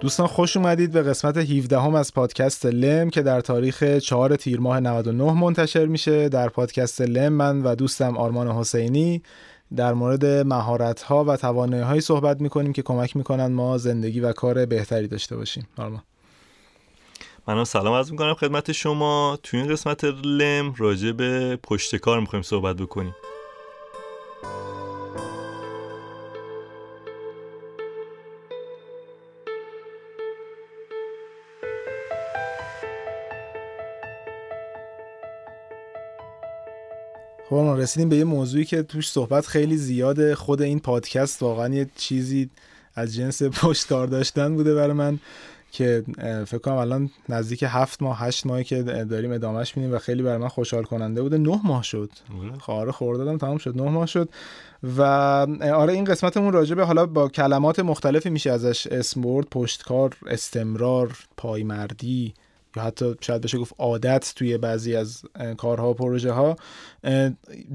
دوستان خوش اومدید به قسمت 17 از پادکست لم که در تاریخ 4 تیر ماه 99 منتشر میشه. در پادکست لم من و دوستم آرمان حسینی در مورد مهارت‌ها و توانایی‌های صحبت می‌کنیم که کمک می‌کنن ما زندگی و کار بهتری داشته باشیم. آرمان منم سلام عرض می‌کنم خدمت شما. تو این قسمت لم راجع به پشت کار می‌خوایم صحبت بکنیم. خب ما رسیدیم به یه موضوعی که توش صحبت خیلی زیاده. خود این پادکست واقعا یه چیزی از جنس پشت کار داشتن بوده برای من که فکر کنم الان نزدیک 7 ماه 8 ماهی که داریم ادامهش میدیم و خیلی برای من خوشحال کننده بوده. 9 ماه شد، آره خوردادم تمام شد، 9 ماه شد. و آره این قسمتمون راجبه، حالا با کلمات مختلفی میشه ازش اسم برد، پشتکار، استمرار، پایمردی یا حتی شاید بشه گفت عادت توی بعضی از کارها و پروژه ها.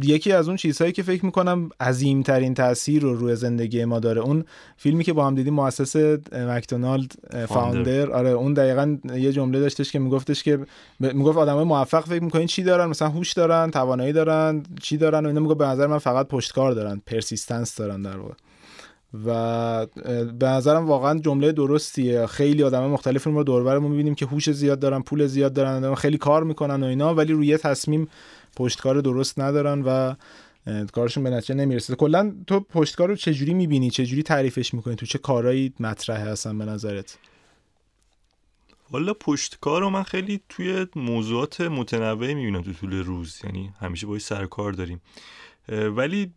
یکی از اون چیزهایی که فکر میکنم عظیمترین تأثیر رو روی زندگی ما داره اون فیلمی که با هم دیدیم، مؤسس مکدونالد فاوندر. آره اون دقیقاً یه جمله داشتش که میگفتش که میگفت آدمای موفق فکر میکنین چی دارن، مثلا هوش دارن، توانایی دارن، چی دارن، و اینا. میگه به نظر من فقط پشتکار دارن، پرسیستنس دارن در واقع. و به نظرم واقعا جمله درستیه. خیلی آدمای مختلفی رو دور و برمون می‌بینیم که هوش زیاد دارن، پول زیاد دارن، خیلی کار میکنن و اینا، ولی روی تصمیم پشتکار درست ندارن و کارشون به نتیجه نمیرسه. کلا تو پشتکار رو چجوری می‌بینی؟ چجوری تعریفش می‌کنی؟ تو چه کارهایی مطرحه هستن به نظرت؟ والا پشتکار رو من خیلی توی موضوعات متنوعی می‌بینم تو طول روز، یعنی همیشه باهاش سر کار داریم. ولی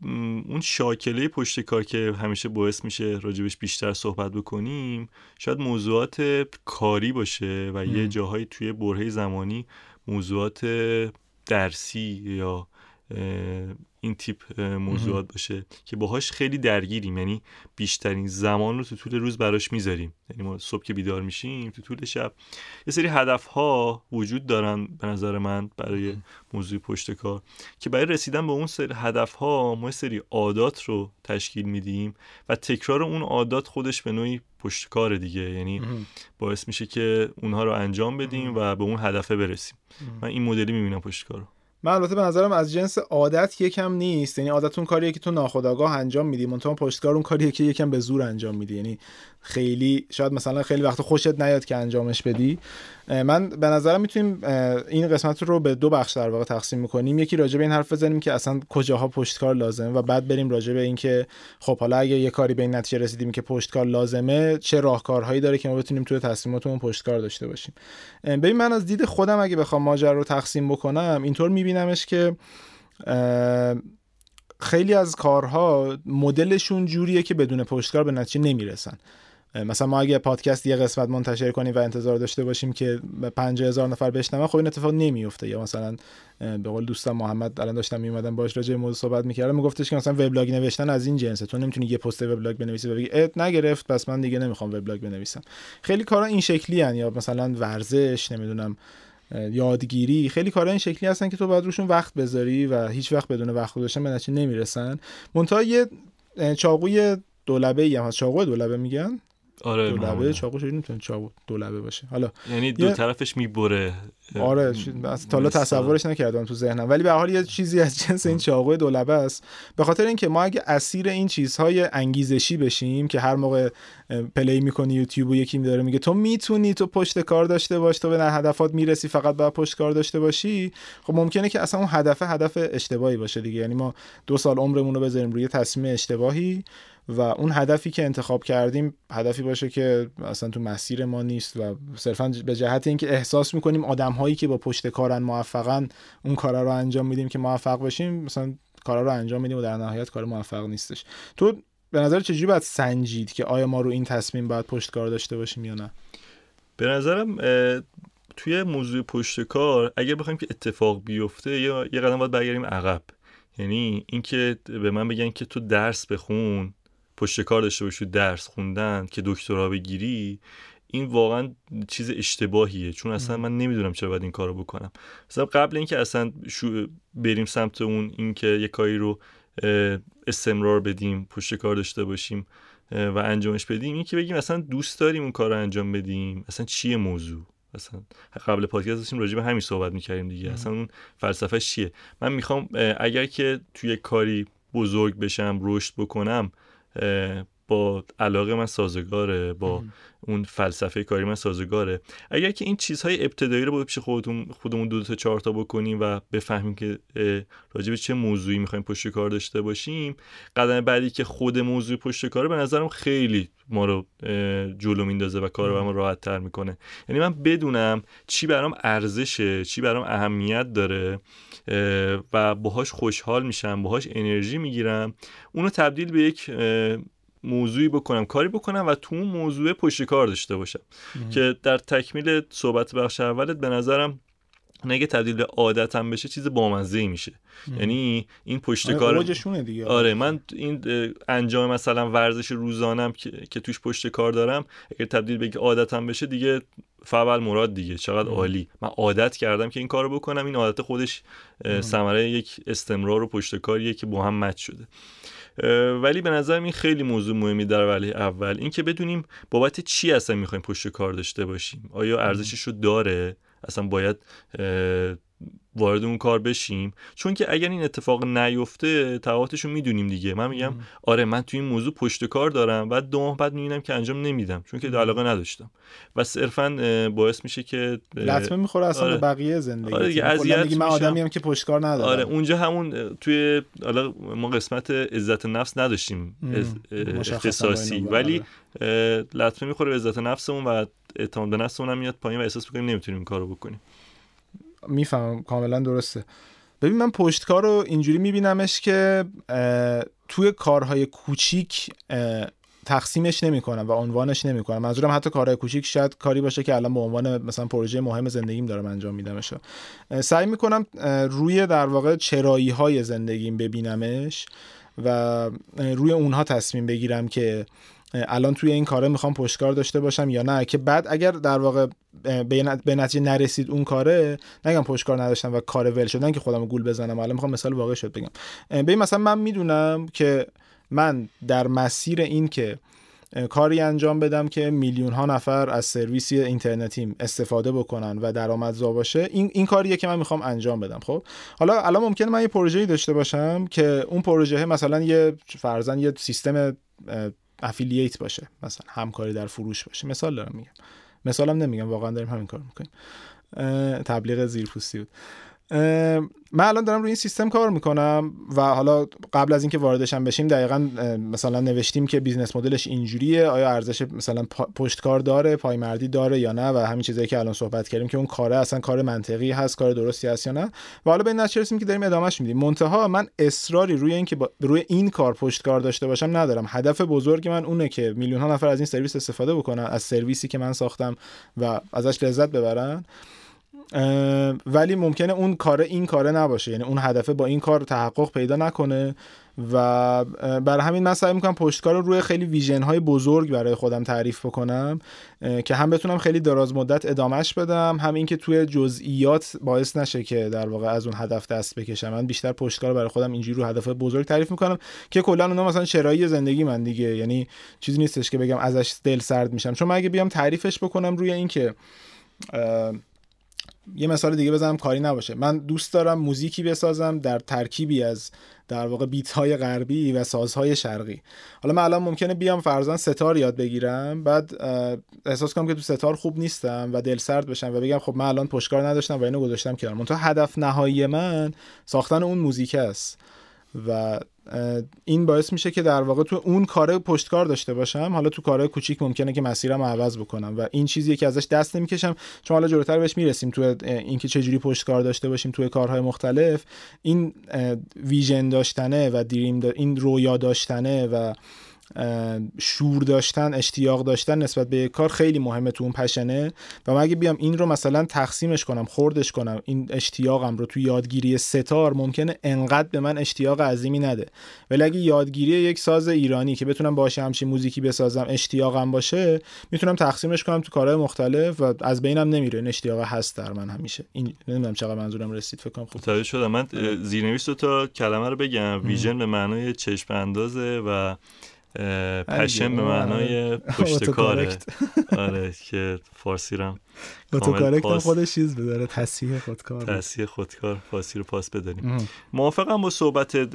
اون شاکله پشت کار که همیشه باعث میشه راجبش بیشتر صحبت بکنیم شاید موضوعات کاری باشه و یه جاهایی توی برهه زمانی موضوعات درسی یا این تیپ موضوعات باشه که باهاش خیلی درگیریم، یعنی بیشترین زمان رو تو طول روز براش میذاریم. یعنی ما صبح که بیدار میشیم تو طول شب یه سری هدف‌ها وجود دارن به نظر من برای موضوع پشت کار که برای رسیدن به اون سری هدف‌ها ما سری عادات رو تشکیل میدیم و تکرار اون عادات خودش به نوعی پشت کار دیگه، یعنی باعث میشه که اونها رو انجام بدیم و به اون هدفه برسیم. من این مدلی میبینم پشت کارو. من البته به نظرم از جنس عادت یکم نیست، یعنی عادت اون کاریه که تو ناخودآگاه انجام میدی، منتها پشتکار اون کاریه که یکم به زور انجام میدی، یعنی خیلی شاید مثلا خیلی وقت خوشت نیاد که انجامش بدی. من به نظرم میتونیم این قسمت رو به 2 بخش در واقع تقسیم میکنیم. یکی راجع به این حرف بزنیم که اصلا کجاها پشتکار لازمه و بعد بریم راجع به این که خب حالا اگه یه کاری به این نتیجه رسیدیم که پشتکار لازمه چه راهکارهایی داره که ما بتونیم توی تصمیماتمون پشتکار داشته باشیم. ببین من از دید خودم اگه بخوام ماجرا رو تقسیم بکنم اینطور میبینمش که خیلی از کارها مدلشون جوریه که بدون پشتکار به نتیجه نمیرسن. مثلا ما اگه پادکست یه قسمت منتشر کنیم و انتظار داشته باشیم که 50,000 نفر بشنون، خب این اتفاق نمیفته. یا مثلا به قول دوستم محمد، الان داشتم میومدم باهاش راجع به موضوع صحبت میکردم، میگفتش که مثلا وبلاگ نوشتن از این جنسه، تو نمیتونی یه پست وبلاگ بنویسی و بگی ات نگرفت پس من دیگه نمیخوام وبلاگ بنویسم. خیلی کارا این شکلی ان. یا مثلا ورزش، نمیدونم یادگیری، خیلی کارا این شکلی هستن که تو باید روشون وقت بذاری و هیچ وقت بدون وقت گذاشتن به نتیجه نمیرسن. منتها یه چاقوی دولبه‌ای هم، چاقو دولبه میگن. آره دولبه، چاقو شدید نمیتونه چاقو دولبه باشه، حالا یعنی دو طرفش میبره. آره حالا تصورش نکردم تو ذهنم، ولی به هر حال یه چیزی از جنس این چاقو دولبه است. به خاطر اینکه ما اگه اسیر این چیزهای انگیزشی بشیم که هر موقع پلی میکنی یوتیوب و یکی داره میگه تو میتونی، تو پشت کار داشته باش، تو به هدفات میرسی، فقط باید پشت کار داشته باشی، خب ممکنه که اصلا اون هدف اشتباهی باشه دیگه. یعنی ما 2 سال عمرمون رو بذاریم روی تصمیم اشتباهی و اون هدفی که انتخاب کردیم هدفی باشه که اصلا تو مسیر ما نیست و صرفا به جهت اینکه احساس میکنیم آدم‌هایی که با پشت کارن موفقن اون کارا رو انجام میدیم که موفق بشیم، مثلا کارا رو انجام میدیم و در نهایت کار موفق نیستش. تو به نظر چجوری باید سنجید که آیا ما رو این تصمیم باید پشت کار داشته باشیم یا نه؟ به نظرم توی موضوع پشت کار اگه بخوایم که اتفاق بیفته یا یه قدم باید برگردیم عقب، یعنی اینکه به من بگن که تو درس بخون، پشت کار داشته باشی، درس خوندن که دکترا بگیری، این واقعا چیز اشتباهیه. چون اصلا من نمیدونم چرا باید این کارو بکنم. مثلا قبل اینکه اصلا بریم سمت اون اینکه یه کاری رو استمرار بدیم، پشت کار داشته باشیم، و انجامش بدیم، این که بگیم اصلا دوست داریم اون کار رو انجام بدیم، اصلا چیه موضوع، اصلا قبل پادکست داشتیم راجع به همین صحبت می‌کردیم دیگه، اصلا اون فلسفه چیه. من میخوام اگر که توی کاری بزرگ بشم، رشد بکنم، با علاقه من سازگاره، با اون فلسفه کاری من سازگاره. اگر که این چیزهای ابتدایی رو با پیش خودمون 2 تا 4 تا بکنیم و بفهمیم که راجع به چه موضوعی می‌خوایم پشت کار داشته باشیم، قدم بعدی که خود موضوع پشت کاره به نظرم خیلی ما رو جلو میندازه و کارو برام راحت‌تر میکنه. یعنی من بدونم چی برام ارزشه، چی برام اهمیت داره و باهاش خوشحال میشم، باهاش انرژی میگیرم، اونو تبدیل به یک موضوعی بکنم، کاری بکنم و تو اون موضوع پشت کار داشته باشم که در تکمیل صحبت بخش اولت به نظرم نگه تبدیل به عادتم بشه، چیز بامزه‌ای میشه. یعنی این پشت کار دیگه. آره من این انجام مثلا ورزش روزانم که توش پشت کار دارم، اگر تبدیل به عادتم بشه دیگه فعال مراد دیگه، چقدر عالی. من عادت کردم که این کارو بکنم، این عادت خودش ثمره یک استمرار و پشت کاریه که با هم مچ شده. ولی به نظرم این خیلی موضوع مهمی در وهله اول، این که بدونیم بابت چی اصلا میخوایم پشت کار داشته باشیم، آیا ارزشش رو داره، اصلا باید وارد اون کار بشیم، چون که اگر این اتفاق نیفته تبعاتش رو میدونیم دیگه. من میگم آره من توی این موضوع پشت کار دارم، بعد 2 ماه بعد میبینم که انجام نمیدم چون که علاقه نداشتم و صرفا باعث میشه که لطمه میخوره اصلا به بقیه زندگی. آره من آدمی ام که پشت کار ندارم. آره اونجا همون توی حالا ما قسمت عزت نفس نداشتیم اختصاصی، ولی لطمه میخوره به عزت نفسمون و اعتماد به نفسمون هم میاد پایین و احساس میکنیم نمیتونیم کارو بکنیم. میفهمم کاملا درسته. ببین من پشتکار رو اینجوری میبینمش که توی کارهای کوچیک تقسیمش نمیکنم و عنوانش نمیکنم. منظورم حتی کارهای کوچیک شاید کاری باشه که الان به عنوان مثلا پروژه مهم زندگیم دارم انجام میدمش. سعی میکنم روی در واقع چرایی های زندگیم ببینمش و روی اونها تصمیم بگیرم که الان توی این کاره میخوام پشتکار داشته باشم یا نه، که بعد اگر در واقع به نتیجه نرسید اون کاره نگم پشتکار نداشتم و کار ول شدن که خودم گول بزنم. الان میخوام مثال واقعی شد بگم. ببین مثلا من میدونم که من در مسیر این که کاری انجام بدم که میلیون ها نفر از سرویس اینترنتیم استفاده بکنن و درآمدزا باشه، این کاریه که من میخوام انجام بدم. خب حالا الان ممکنه من یه پروژه‌ای داشته باشم که اون پروژه مثلا یه فرضاً یه سیستم افیلییت باشه، مثلا همکاری در فروش باشه، مثال دارم میگم، مثالم نمیگم واقعا داریم همین کار میکنیم، تبلیغ زیرپوستی بود. من الان دارم روی این سیستم کار میکنم و حالا قبل از اینکه واردشم بشیم دقیقاً مثلا نوشتیم که بیزنس مدلش اینجوریه، آیا ارزش مثلا پشتکار داره، پایمردی داره یا نه، و همین چیزایی که الان صحبت کردیم که اون کاره اصلا کار منطقی هست، کار درستی هست یا نه، و حالا به این نتیجه رسیدیم که داریم ادامهش میدیم. منتها من اصراری روی این که روی این کار پشتکار داشته باشم ندارم. هدف بزرگ من اونه که میلیون ها نفر از این سرویس استفاده بکنن، از سرویسی که من ساختم و ازش لذت ببرن. ولی ممکنه اون کار این کاره نباشه، یعنی اون هدفه با این کار تحقق پیدا نکنه و برای همین من سعی میکنم پشتکار رو روی خیلی ویژن های بزرگ برای خودم تعریف بکنم که هم بتونم خیلی دراز مدت ادامهش بدم، هم این که توی جزئیات باعث نشه که در واقع از اون هدف دست بکشم. من بیشتر پشتکار برای خودم اینجوری رو هدف بزرگ تعریف میکنم که کلا اونا مثلا چرایی زندگی من دیگه، یعنی چیزی نیستش که بگم ازش دل سرد میشم. چون من اگه بیام تعریفش بکنم روی این که یه مثال دیگه بزنم کاری نباشه، من دوست دارم موزیکی بسازم در ترکیبی از در واقع بیت‌های غربی و سازهای شرقی. حالا من الان ممکنه بیام فرزان ستار یاد بگیرم، بعد احساس کنم که تو ستار خوب نیستم و دلسرد بشم و بگم خب من الان پشتکار نداشتم و اینو گذاشتم کنار. منتها هدف نهایی من ساختن اون موزیک است و این باعث میشه که در واقع تو اون کاره پشتکار داشته باشم. حالا تو کارهای کوچیک ممکنه که مسیرم عوض بکنم و این چیزیه که ازش دست نمیکشم، چون حالا جلوتر بهش میرسیم تو اینکه چه جوری پشتکار داشته باشیم توی کارهای مختلف. این ویژن داشتنه و دریم این رویا داشتنه و شور داشتن، اشتیاق داشتن نسبت به کار خیلی مهمه تو اون پشنه. و من اگه بیام این رو مثلا تقسیمش کنم، خوردش کنم، این اشتیاقم رو تو یادگیری ستار ممکنه انقدر به من اشتیاق عظیمی نده، ولی اگه یادگیری یک ساز ایرانی که بتونم باشه همچین موزیکی بسازم اشتیاقم باشه، میتونم تقسیمش کنم تو کارهای مختلف و از بینم نمیره. این اشتیاق هست در من همیشه. این نمیدونم چقدر منظورم رسید، فکر کنم خوب متوجه شدم. من زیرنویس 2 تا کلمه رو بگم. ویژن به معنای چشم اندازه و پشم به معنای پشتکاره. آره که فارسی رم اتوکارکت هم خودش چیز بداره، تصحیح خودکار، تصحیح خودکار فارسی رو پاس بداریم. موافقم با صحبتت.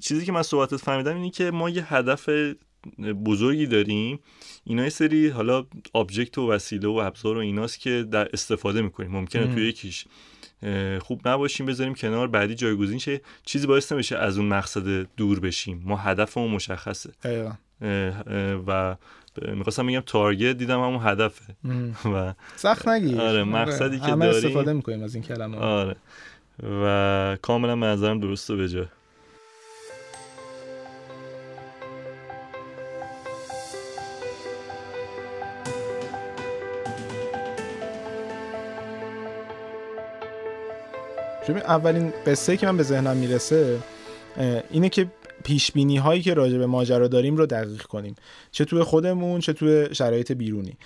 چیزی که من صحبتت فهمیدم اینه که ما یه هدف بزرگی داریم، اینا یه سری حالا آبجکت و وسیله و ابزار و ایناست که در استفاده میکنیم، ممکنه توی یکیش خوب نباشیم، بذاریم کنار، بعدی جایگزین شه، چیزی باعث نمیشه از اون مقصد دور بشیم. ما هدفمون مشخصه و میخواستم بگم تارگت، دیدم همون هدفه و سخت نگیر. آره مقصدی که داریم استفاده میکنیم از این کلمه. آره و کاملا به نظرم درست و بجا. اولین قصه‌ای که من به ذهنم میرسه اینه که پیشبینی هایی که راجع به ماجرا داریم رو دقیق کنیم، چه توی خودمون چه توی شرایط بیرونی.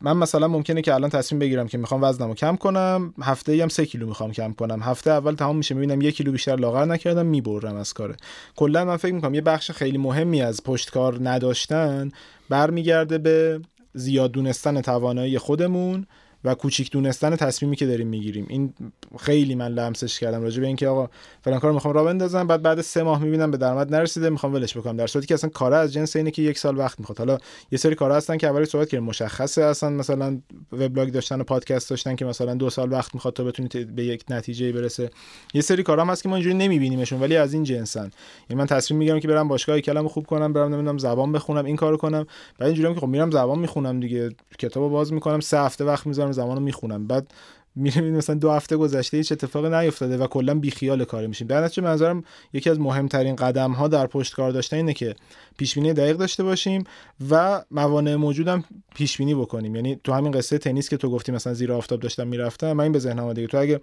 من مثلا ممکنه که الان تصمیم بگیرم که میخوام وزنمو کم کنم، هفته‌ای هم 3 کیلو میخوام کم کنم، هفته اول تمام میشه میبینم 1 کیلو بیشتر لاغر نکردم، میبرم از کاره. کلا من فکر میکنم یه بخش خیلی مهمی از پشتکار نداشتن برمیگرده به زیاد دونستن توانایی خودمون و کوچیک دونستن تصمیمی که داریم میگیریم. این خیلی من لمسش کردم راجع به اینکه آقا فلان کارو میخوام راه بندازم، بعد 3 ماه میبینم به درآمد نرسیده، میخوام ولش بکنم، در صورتی که اصلا کارا از جنس اینه که 1 سال وقت میخواد. حالا یه سری کارا هستن که اول صحبت کردیم مشخصه، اصلا مثلا وبلاگ داشتن و پادکست داشتن که مثلا 2 سال وقت میخواد تا بتونید به یک نتیجه برسه. یه سری کارا هم هست که ما اینجوری نمیبینیمشون ولی از این جنسن، یعنی من تصمیم میگیرم که برم باشگاه کلمو خوب کنم، برم نمیدونم زبان بخونم، این کارو کنم، بعد اینجوریام که خب میرم زبان میخونم دیگه، کتابو باز میکنم، 3 هفته وقت میذارم زمانو میخونم، بعد میبینیم مثلا 2 هفته گذشته هیچ اتفاقی نیفتاده و کلا بی خیال کار میشیم. در نتیجه منظورم یکی از مهمترین قدم ها در پشت کار داشتن اینه که پیش بینی دقیق داشته باشیم و موانع موجودم پیش بینی بکنیم. یعنی تو همین قصه تنیس که تو گفتی مثلا زیر آفتاب داشتم میرفتم، من این به ذهنم اومد دیگه، تو اگه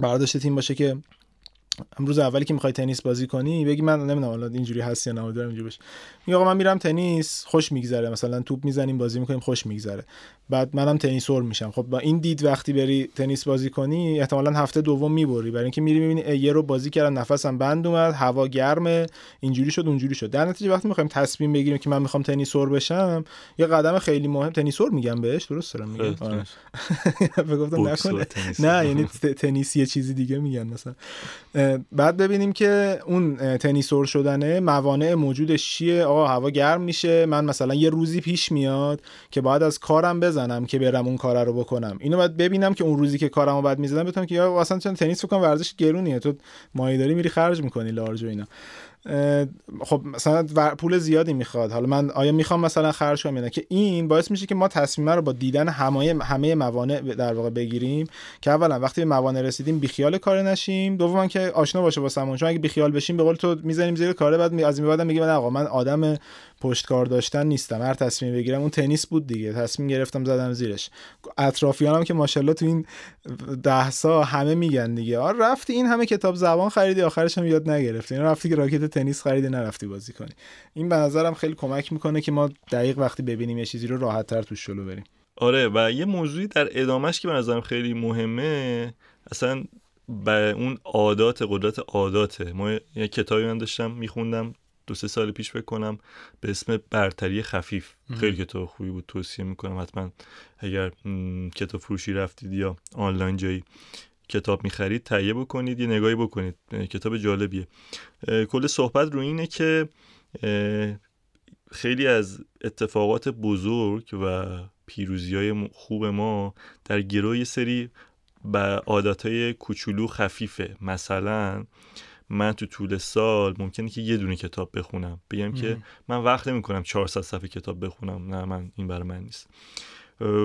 برداشتت این باشه که امروز اولی که میخوای تنیس بازی کنی بگی من نمیدونم حالا اینجوری هست یا نه، دارم اینجوری باشه، میگه آقا من میرم تنیس خوش میگذره، مثلا توپ میزنیم بازی میکنیم خوش میگذره، بعد منم تنیسور میشم. خب با این دید وقتی بری تنیس بازی کنی احتمالاً هفته دوم میبری، برای اینکه میری میبینی یه رو بازی کردم نفسم بند اومد، هوا گرمه، اینجوری شد اونجوری شد. در نتیجه وقتی میخوایم تصمیم بگیریم که من میخوام تنیسور بشم، یه قدم خیلی مهم، تنیسور میگم بهش درست دارم میگم؟ گفتم نکنه نه، یعنی تنیس یه چیزی دیگه میگن مثلا. بعد ببینیم که اون تنیسور شدنه موانع موجودش چیه. آقا هوا گرم میشه، من مثلا یه روزی پیش میاد که باید از کارم بزنم که برم اون کارا رو بکنم، اینو باید ببینم که اون روزی که کارمو بعد میزدم بتونم که یا اصلا چون تنیس بکنم، ورزش گرونیه، تو مایه‌داری میری خرج میکنی لارج و اینا، خب مثلا پول زیادی میخواد، حالا من آیا میخوام مثلا خرج کنم یا نه، که این باعث میشه که ما تصمیم رو با دیدن همه موانع در واقع بگیریم که اولا وقتی به موانع رسیدیم بی خیال کار نشیم، دوما که آشنا باشه با سمون، چون اگه بی خیال بشیم به قول تو میزنیم زیر کاره، بعد از این بعدم میگیم نه آقا من آدم پشتکار داشتن نیستم، هر تصمیم بگیرم، اون تنیس بود دیگه تصمیم گرفتم زدم زیرش. اطرافیانم که ماشاءالله تو این 10 سال همه میگن دیگه آ رفتی این همه کتاب زبان خریدی آخرش هم یاد نگرفتی، این رفتی که راکت تنیس خریدی نرفتی بازی کنی. این به نظرم خیلی کمک میکنه که ما دقیق وقتی ببینیم یه چیزی رو راحت تر توش جلو بریم. آره و یه موضوعی در ادامش که به نظرم خیلی مهمه اصلا به اون عادات، قدرت عاداته. ما یه کتابی من داشتم میخوندم 2-3 سال پیش فکر کنم به اسم برتری خفیف، خیلی کتاب خوبی بود، توصیه میکنم حتما اگر کتاب فروشی رفتید یا آنلاین جایی کتاب میخرید تهیه بکنید یه نگاهی بکنید، کتاب جالبیه. کل صحبت رو اینه که خیلی از اتفاقات بزرگ و پیروزی‌های خوب ما در گروه یه سری با عادت‌های کوچولو خفیفه. مثلا من تو طول سال ممکنه که یه دونه کتاب بخونم، بگم که من وقت نمی‌کنم 400 صفحه کتاب بخونم، نه من این برای من نیست،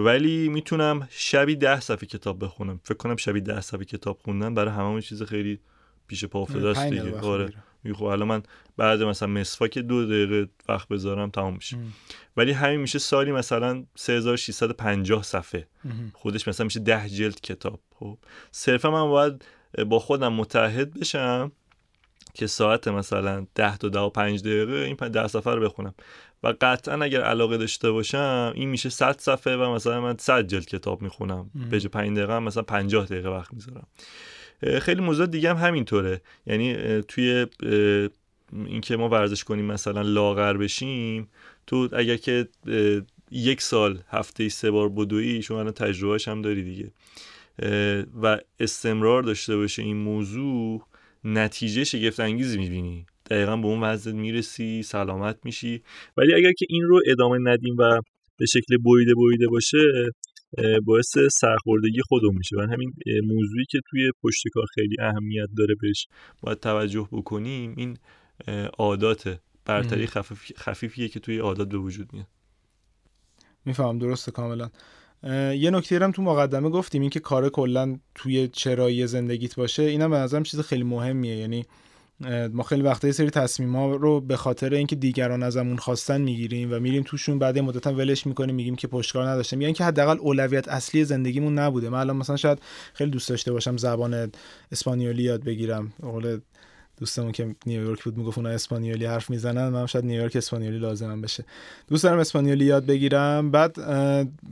ولی میتونم شبی 10 صفحه کتاب بخونم. فکر کنم شبی 10 صفحه کتاب خوندن برای همه چیز خیلی پیش پا افتاده است دیگه. آره میخوام الان من بعد مثلا مسواک 2 دقیقه وقت بذارم تمام میشه، ولی همین میشه سالی مثلا 3650 صفحه خودش مثلا میشه 10 جلد کتاب. خب صرفا من باید با خودم متعهد بشم که ساعت مثلا 10 تا 15 دقیقه این 10 صفحه رو بخونم و قطعا اگر علاقه داشته باشم این میشه 100 صفحه و مثلا من 100 جلد کتاب میخونم، به جای 5 دقیقه مثلا 50 دقیقه وقت میذارم. خیلی موضوع دیگه هم همینطوره، یعنی توی اینکه ما ورزش کنیم مثلا لاغر بشیم، تو اگر که یک سال هفته‌ای 3 بار بدویی، شما الان تجربه‌اش هم داری دیگه، و استمرار داشته باشه این موضوع، نتیجه شگفت انگیزی می‌بینی، دقیقاً به اون وزنت میرسی، سلامت میشی. ولی اگر که این رو ادامه ندیم و به شکل بریده باشه، باعث سرخوردگی خودمون میشه. و همین موضوعی که توی پشت کار خیلی اهمیت داره، بهش باید توجه بکنیم، این عادات برتری خفیفیه که توی عادات به وجود میاد. میفهم، درسته، کاملا. یه نکته هم تو مقدمه گفتیم، این که کار کلا توی چرایی زندگیت باشه، اینم به نظرم چیز خیلی مهمیه. یعنی ما خیلی وقتا یه سری تصمیم‌ها رو به خاطر اینکه دیگران ازمون خواستن میگیریم و میریم توشون، بعد مدتاً ولش میکنیم، میگیم که پشتکار نداشتم، یعنی که حداقل اولویت اصلی زندگیمون نبوده. من الان مثلا شاید خیلی دوست داشته باشم زبان اسپانیولی یاد بگیرم، قول دوستمون که نیویورک بود میگفت اونا اسپانیولی حرف میزنن، منم شاید نیویورک اسپانیولی لازمم بشه، دوست دارم اسپانیولی یاد بگیرم، بعد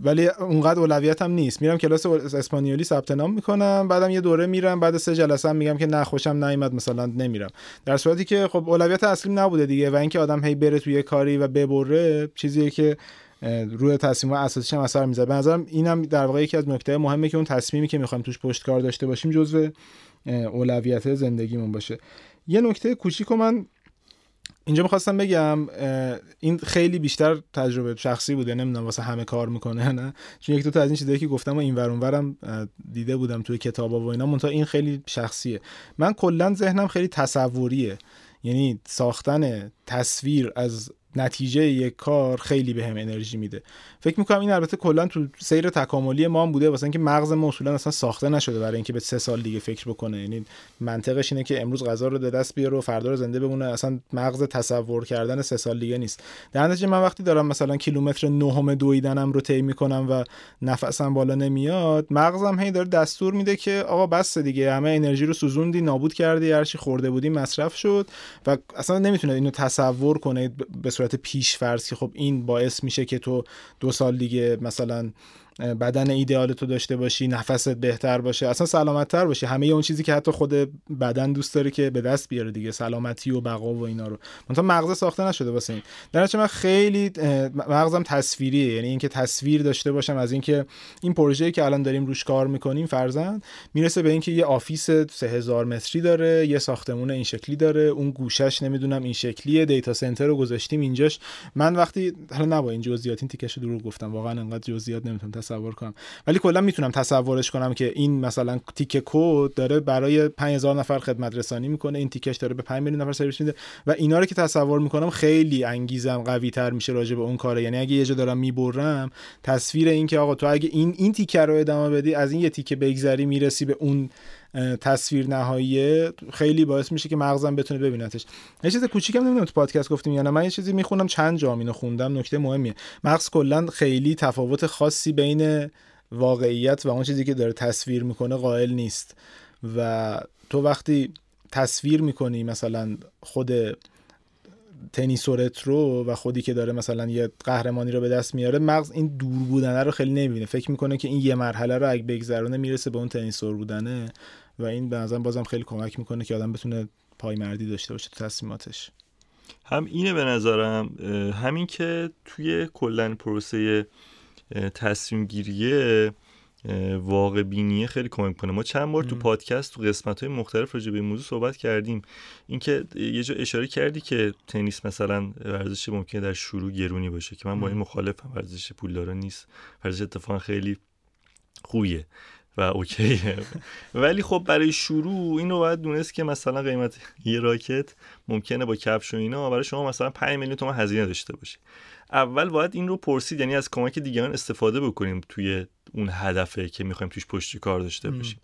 ولی اونقدر اولویتم نیست، میرم کلاس اسپانیولی ثبت نام میکنم، بعدم یه دوره میرم، بعد 3 جلسه هم میگم که نه خوشم نیامد، مثلا نمیرم، در صورتی که خب اولویت اصلیم نبوده دیگه. و اینکه آدم هی بره توی کاری و ببره، چیزیه که روی تصمیم اساسیش هم اثر میذاره. به نظرم اینم در واقع یکی از نکته مهمه که اون تصمیمی که میخوایم توش پشتکار داشته باشیم جزو اولویت زندگیمون باشه. یه نکته کوچیکو من اینجا می‌خواستم بگم، این خیلی بیشتر تجربه شخصی بوده، نمیدونم واسه همه کار میکنه نه، چون یک دو تا از این چیزایی که گفتم و اینور اونورم دیده بودم توی کتابا و اینا، منتها این خیلی شخصیه. من کلا ذهنم خیلی تصوریه، یعنی ساختن تصویر از نتیجه یک کار خیلی بهم انرژی میده. فکر میکنم این البته کلا تو سیر تکاملی ما هم بوده، واسه اینکه مغز ما اصولا اصلا ساخته نشده برای اینکه به 3 سال دیگه فکر بکنه، یعنی منطقش اینه که امروز غذا رو به دست بیاره و فردا رو زنده بمونه، اصلا مغز تصور کردن 3 سال دیگه نیست. در نتیجه من وقتی دارم مثلا کیلومتر 9 دویدنم رو طی میکنم و نفسم بالا نمیاد، مغزم هی داره دستور میده که آقا بس دیگه، همه انرژی رو سوزوندی، نابود کردی، هر چی خورده بودی مصرف شد، و اصلا نمیتونه اینو تصور کنه به صورت پیش فرض که خب این باعث میشه که تو 2 سال دیگه مثلا بدن ایدئال تو داشته باشی، نفست بهتر باشه، اصلا سلامت‌تر باشی، همه اون چیزی که حتی خود بدن دوست داره که به دست بیاره دیگه، سلامتی و بقا و اینا رو. مثلا مغز ساخته نشده واسه این. در نتیجه من خیلی مغزم تصویریه، یعنی اینکه تصویر داشته باشم از اینکه این پروژه‌ای که الان داریم روش کار می‌کنیم فرضاً میرسه به اینکه یه آفیس 3000 متری داره، یه ساختمون این شکلی داره، اون گوشش نمیدونم این شکلیه، دیتا سنتر رو گذاشتیم اینجاش. من وقتی حالا نبا این جزئیات، این تیکش رو دروغ گفتم، واقعاً انقدر جزئیات نمیتونم تصور کنم، ولی کلا میتونم تصورش کنم که این مثلا تیکه کد داره برای 5000 نفر خدمت رسانی میکنه، این تیکش داره به 5 میلیون نفر سرویس میده، و اینا رو که تصور میکنم خیلی انگیزم قوی تر میشه راجع به اون کاره. یعنی اگه یه جا دارم میبرم، تصویر این که آقا تو اگه این تیکه رو ادامه بدی، از این یه تیکه بگذری میرسی به اون تصویر نهایی، خیلی باعث میشه که مغزم بتونه ببینتش. یه چیز کوچیکم، نمیدونم تو پادکست گفتیم یا نه، من یه چیزی میخونم، چند جا اینو خوندم، نکته مهمیه. مغز کلا خیلی تفاوت خاصی بین واقعیت و اون چیزی که داره تصویر میکنه قائل نیست، و تو وقتی تصویر میکنی مثلا خود تنیسورت رو و خودی که داره مثلا یه قهرمانی رو به دست میاره، مغز این دور بودنه رو خیلی نمیبینه، فکر میکنه که این یه مرحله رو اگه بگذرونه میرسه به اون تنیسور بودنه، و این به نظرم بازم خیلی کمک میکنه که آدم بتونه پایمردی داشته باشه تو تصمیماتش. هم اینه به نظرم، همین که توی کلن پروسه تصمیم گیریه واقع بینیه خیلی کمک کنه. ما چند بار تو پادکست تو قسمت‌های مختلف راجع به این موضوع صحبت کردیم. اینکه یه جا اشاره کردی که تنیس مثلا ورزش ممکنه در شروع گرونی باشه، که من با این مخالفم، ورزش پولدارا نیست، ورزش اتفاقا خیلی خوبیه و اوکیه. ولی خب برای شروع اینو باید دونست که مثلا قیمت یه راکت ممکنه با کپش و اینا برای شما مثلا 5 میلیون تومان هزینه داشته باشه. اول باید این رو پرسید، یعنی از کمک دیگران استفاده بکنیم توی اون هدفه که میخوایم توش پشت کار داشته باشیم.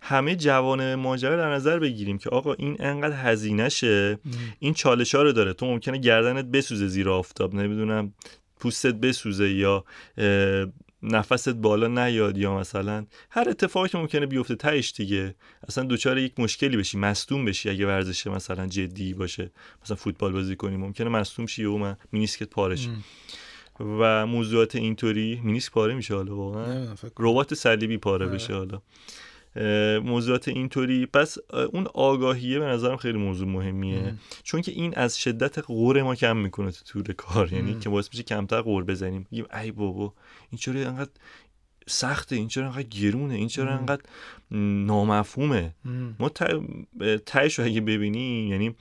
همه جوانب ماجرا در نظر بگیریم که آقا این انقدر هزینه‌شه، این چالش‌ها رو داره، تو ممکنه گردنت بسوزه زیر آفتاب، نمیدونم پوستت بسوزه، یا نفست بالا نیاد، یا مثلا هر اتفاقی که ممکنه بیفته تهش دیگه اصلا دوچار یک مشکلی بشی، مصدوم بشی. اگه ورزش مثلا جدی باشه، مثلا فوتبال بازی کنی، ممکنه مصدوم شی و مینیسکت پاره شه و موضوعات اینطوری. مینیسک پاره میشه حالا، واقعا رباط صلیبی پاره بشه حالا، موضوعات اینطوری. پس اون آگاهیه به نظرم خیلی موضوع مهمیه چون که این از شدت غور ما کم میکنه تو طول کار، یعنی که باعث میشه کمتر غور بزنیم، میگیم ای بابا این چرا انقدر سخته، این چرا انقدر گرونه، این چرا انقدر نامفهومه. ما تهش رو اگه ببینیم، یعنی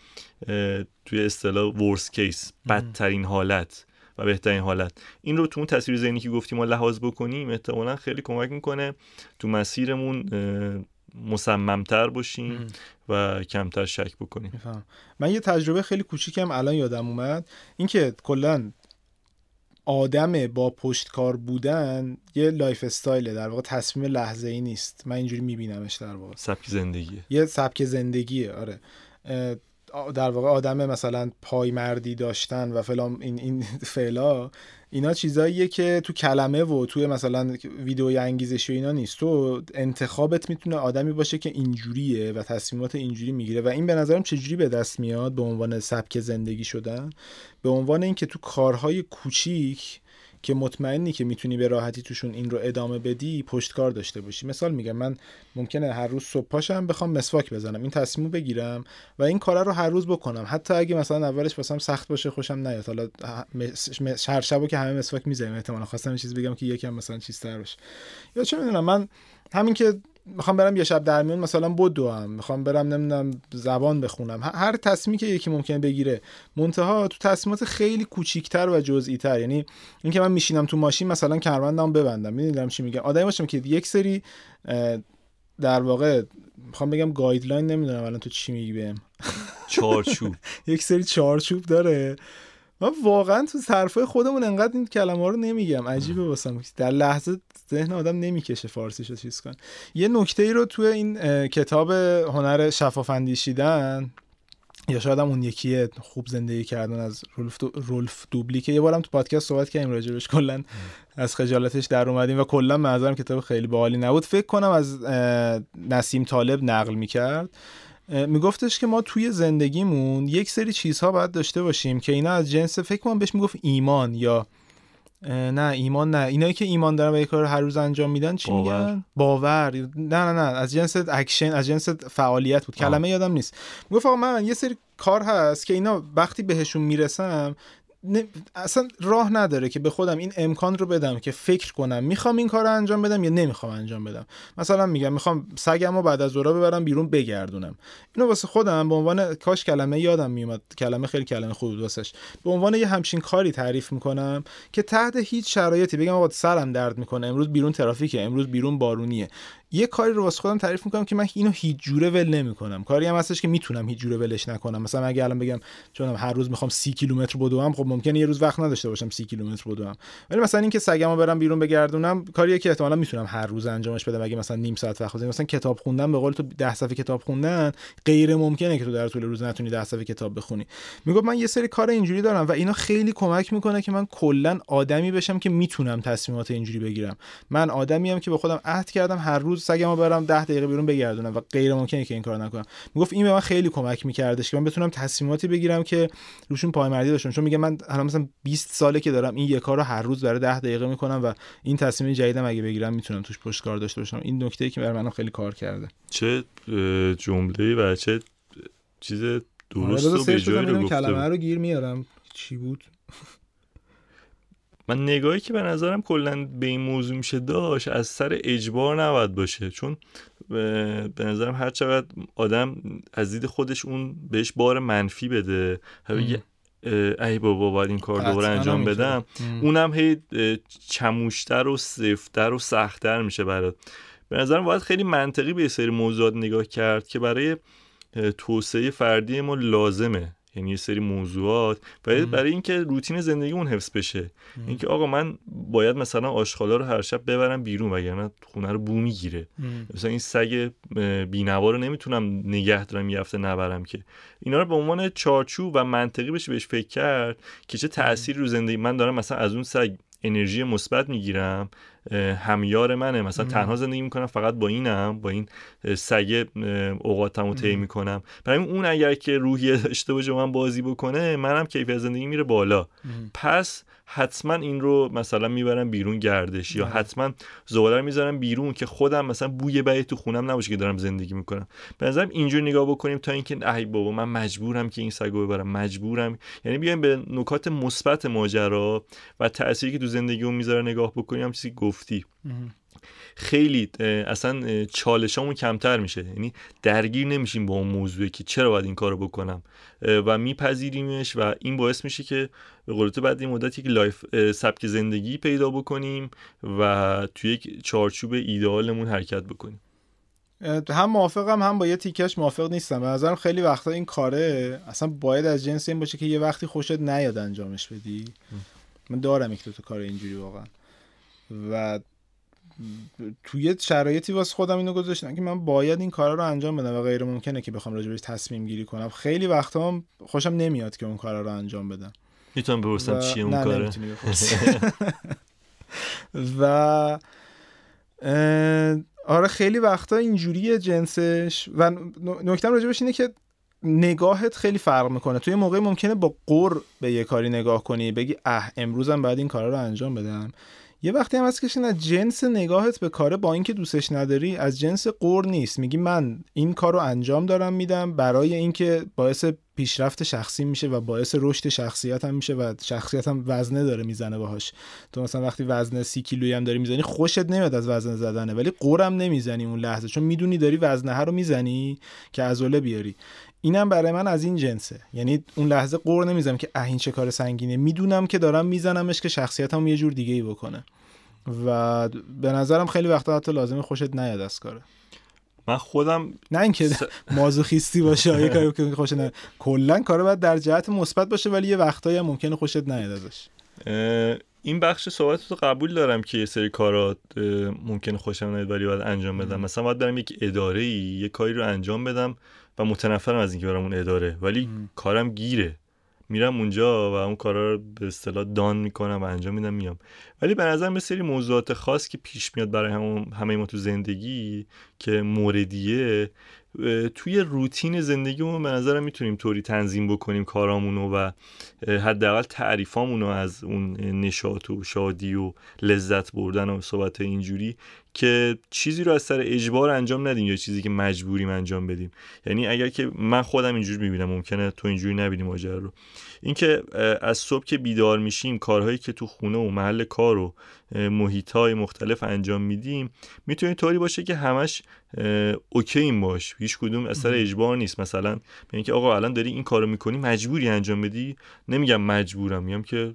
توی اصطلاح ورست کیس، بدترین حالت و بهترین حالت، این رو تو اون تصویر ذهنی که گفتیم ما لحاظ بکنیم احتمالاً خیلی کمک میکنه تو مسیرمون مصممتر باشیم و کمتر شک بکنیم. میفهم. من یه تجربه خیلی کوچیکم الان یادم اومد، اینکه کلاً آدم با پشتکار بودن یه لایف استایله، در واقع تصمیم لحظه‌ای نیست. من اینجوری میبینمش، در واقع سبک زندگیه، یه سبک زندگیه. آره در واقع آدم مثلا پایمردی داشتن و فلان، این فعلا اینا چیزاییه که تو کلمه و تو مثلا ویدئوی انگیزشی اینا نیست. تو انتخابت میتونه آدمی باشه که اینجوریه و تصمیمات اینجوری میگیره و این به نظرم چجوری به دست میاد به عنوان سبک زندگی شدن، به عنوان این که تو کارهای کوچیک که مطمئنی که میتونی به راحتی توشون این رو ادامه بدی پشتکار داشته باشی. مثال میگم، من ممکنه هر روز صبح پاشم بخوام مسواک بزنم، این تصمیمو بگیرم و این کار رو هر روز بکنم، حتی اگه مثلا اولش واسم سخت باشه، خوشم نیاد. حالا هر شبو که همه مسواک میزنیم احتمالاً خواستم یه چیز بگم که یکم مثلا چیزتر باشه، یا چه میدونم، من همین که میخوام برم یه شب در میون مثلا بدوام، میخوام برم نمیدونم زبان بخونم، هر تصمیمی که یکی ممکنه بگیره، منتها تو تصمیمات خیلی کوچیک‌تر و جزئی‌تر. یعنی اینکه من میشینم تو ماشین مثلا کمربندمو ببندم، میدونم چی میگم، آدمی باشم که یک سری در واقع میخوام بگم گایدلاین، نمیدونم الان تو چی میگی بهم، چارچوب، یک سری چارچوب داره. من واقعا تو صرفای خودمون انقدر این کلمه‌ها رو نمیگم، عجیبه واسم، در لحظه ذهن آدم نمیکشه فارسیشو چیز کن. یه نکته‌ای رو توی این کتاب هنر شفاف اندیشیدن، یا شاید هم اون یکیه، خوب زندگی کردن، از رولف دوبلی، که یه بارم تو پادکست صحبت کردیم راجبش، کلا از خجالتش در اومدیم و کلا منظرم کتاب خیلی باحالی نبود. فکر کنم از نسیم طالب نقل میکرد، میگفتش که ما توی زندگیمون یک سری چیزها باید داشته باشیم که اینا از جنس، فکر کنم بهش میگفت ایمان، یا نه ایمان نه، اینایی که ایمان دارن و یک کار رو هر روز انجام میدن چی میگن؟ باور. نه از جنس اکشن، از جنس فعالیت بود، کلمه یادم نیست. میگفت آقا من یه سری کار هست که اینا وقتی بهشون میرسم اصلا راه نداره که به خودم این امکان رو بدم که فکر کنم میخوام این کار رو انجام بدم یا نمیخوام انجام بدم. مثلا میگم میخوام سگمو بعد از ظهر ببرم بیرون بگردونم، اینو واسه خودم به عنوان، کاش کلمه یادم میومد، کلمه خیلی کلمه خوب بود واسش، به عنوان یه همچین کاری تعریف میکنم که تحت هیچ شرایطی بگم آقا سرم درد میکنه، امروز بیرون ترافیکه، امروز بیرون بارونیه، یه کاری رو واسه خودم تعریف میکنم که من اینو هیچ جوره ول نمیکنم. کاری هم هستش که میتونم هیچ جوره ولش نکنم. مثلا اگه الان بگم چونم هر روز میخوام 30 کیلومتر بدوم، خب ممکنه یه روز وقت نداشته باشم 30 کیلومتر بدوم، ولی مثلا اینکه سگمو برم بیرون بگردونم کاریه که احتمالاً میتونم هر روز انجامش بدم اگه مثلا نیم ساعت وقت بذارم. مثلا کتاب خوندن، به قول تو 10 صفحه کتاب خوندن غیر ممکنه که تو در طول روز نتونی 10 صفحه کتاب بخونی. میگم من یه سری کار اینجوری دارم و اینا خیلی کمک میکنه که من کلا آدمی بشم که میتونم تصمیمات اینجوری بگیرم. من آدمیام که به خودم عهد کردم هر روز سگمو برم 10 دقیقه بیرون بگردونم و غیر ممکنه که این کارو نکنم. میگفت این به من خیلی کمک میکردش که من بتونم تصمیماتی بگیرم که روشون پایمردی داشتم، چون میگه من الان مثلا 20 ساله که دارم این یه کارو هر روز برای 10 دقیقه میکنم و این تصمیم جدیدم اگه بگیرم میتونم توش پشتکار داشته باشم. این نکته‌ای که برای منم خیلی کار کرده. چه جمله‌ای و چه چیز درست و به جایی رو گفته. کلمه رو گیر میارم چی بود؟ من نگاهی که به نظرم کلا به این موضوع میشه داشت، از سر اجبار نباید باشه، چون به نظرم هر چقدر آدم از دید خودش اون بهش بار منفی بده، بگه ای بابا باید این کار دوباره انجام بدم، اونم هی چموشتر و سفت‌تر و سخت‌تر میشه برات. به نظرم باید خیلی منطقی به سری موضوعات نگاه کرد که برای توسعه فردی ما لازمه، یعنی یه سری موضوعات برای اینکه روتین زندگیمون حفظ بشه، اینکه آقا من باید مثلا آشغالا رو هر شب ببرم بیرون وگرنه خونه رو بو میگیره، مثلا این سگ بی‌نوا رو نمیتونم نگه دارم یه هفته نبرم، که اینا رو به عنوان چارچوب و منطقی بشه بهش فکر کرد که چه تأثیری رو زندگی من دارم، مثلا از اون سگ انرژی مثبت میگیرم همیار منه، مثلا تنها زندگی میکنم، فقط با اینم، با این سگه اوقاتمو طی میکنم. برای اون اگر که روحیه داشته باشه من بازی بکنه، منم کیفیت زندگی میره بالا. پس حتما این رو مثلا میبرم بیرون گردش، یا حتما زباله رو میذارم بیرون که خودم مثلا بوی بعید تو خونم نباشه که دارم زندگی میکنم. به نظرم اینجوری نگاه بکنیم تا اینکه ای بابا من مجبورم که این سگو ببرم، مجبورم، یعنی بیایم به نکات مثبت ماجرا و تأثیری که تو زندگیمون میذاره نگاه بکنیم. هم چیزی گفتی خیلی اصلا چالشامون کمتر میشه، یعنی درگیر نمیشیم با اون موضوعی که چرا باید این کارو بکنم و میپذیریمش، و این باعث میشه که به قول تو بعد این مدت یک لایف سبک زندگی پیدا بکنیم و توی یک چارچوب ایدئالمون حرکت بکنیم. هم موافقم، هم با یه تیکش موافق نیستم. به نظرم خیلی وقتا این کاره اصلا باید از جنس این باشه که یه وقتی خوشت نیاد انجامش بدی. من دارم یک تو کار اینجوری واقعا، و توی شرایطی واسه خودم اینو گذاشتم که من باید این کارا رو انجام بدم و غیر ممکنه که بخوام راجع بهش تصمیم گیری کنم. خیلی وقتا هم خوشم نمیاد که اون کارا رو انجام بدم. میتونم بپرسم چیه اون کاره؟ و آره خیلی وقتا اینجوریه جنسش. و نکته‌ام راجع بهش اینه که نگاهت خیلی فرق میکنه. توی موقعی ممکنه با غر به یه کاری نگاه کنی، بگی اه امروزم باید این کارا رو انجام بدم. یه وقتی هم هست که از جنس نگاهت به کاره، با اینکه دوستش نداری، از جنس غر نیست. میگی من این کار رو انجام دارم میدم برای اینکه باعث پیشرفت شخصی میشه و باعث رشد شخصیتم میشه و شخصیتم وزنه داره میزنه باهاش. تو مثلا وقتی وزنه 30 کیلویی هم داری میزنی، خوشت نمیاد از وزنه زدنه، ولی غرم نمیزنی اون لحظه، چون میدونی داری وزنه ها رو میزنی که عضله بیاری. اینم برای من از این جنسه، یعنی اون لحظه غر نمیزنم که این چه کار سنگینه، میدونم که دارم میزنمش که شخصیتم یه جور دیگه ای بکنه. و به نظرم خیلی وقتا حتی لازمه خوشت نیاد از کاره. من خودم نه اینکه مازوخیستی باشه، یه کاری که خوشت نیاد، کلا کارا باید در جهت مثبت باشه، ولی یه وقتایی هم ممکنه خوشت نیاد ازش. این بخش صحبتتو قبول دارم که یه سری کارا ممکنه خوشم نیاد ولی باید انجام بدم. مثلا باید برم یک اداره یه کاری رو انجام بدم و متنفرم از اینکه برام اون اداره، ولی کارم گیره، میرم اونجا و اون کارا رو به اصطلاح دان میکنم و انجام میدم میام. ولی به نظر من سری موضوعات خاص که پیش میاد برای همه ما تو زندگی که موردیه، توی روتین زندگیمون به نظرم میتونیم طوری تنظیم بکنیم کارامونو و حداقل تعریفامونو از اون نشاط و شادی و لذت بردن و صحبت اینجوری، که چیزی رو از سر اجبار انجام ندیم یا چیزی که مجبوریم انجام بدیم. یعنی اگر که من خودم اینجوری میبینم، ممکنه تو اینجوری نبینی ماجرا رو، اینکه از صبح که بیدار میشیم کارهایی که تو خونه و محل کار و محیط‌های مختلف انجام میدیم، میتونه طوری باشه که همش اوکییم باش، هیچ کدوم اثر اجبار نیست. مثلا میگن یعنی که آقا الان داری این کارو میکنی مجبوری انجام بدی، نمیگم مجبورم، میگم که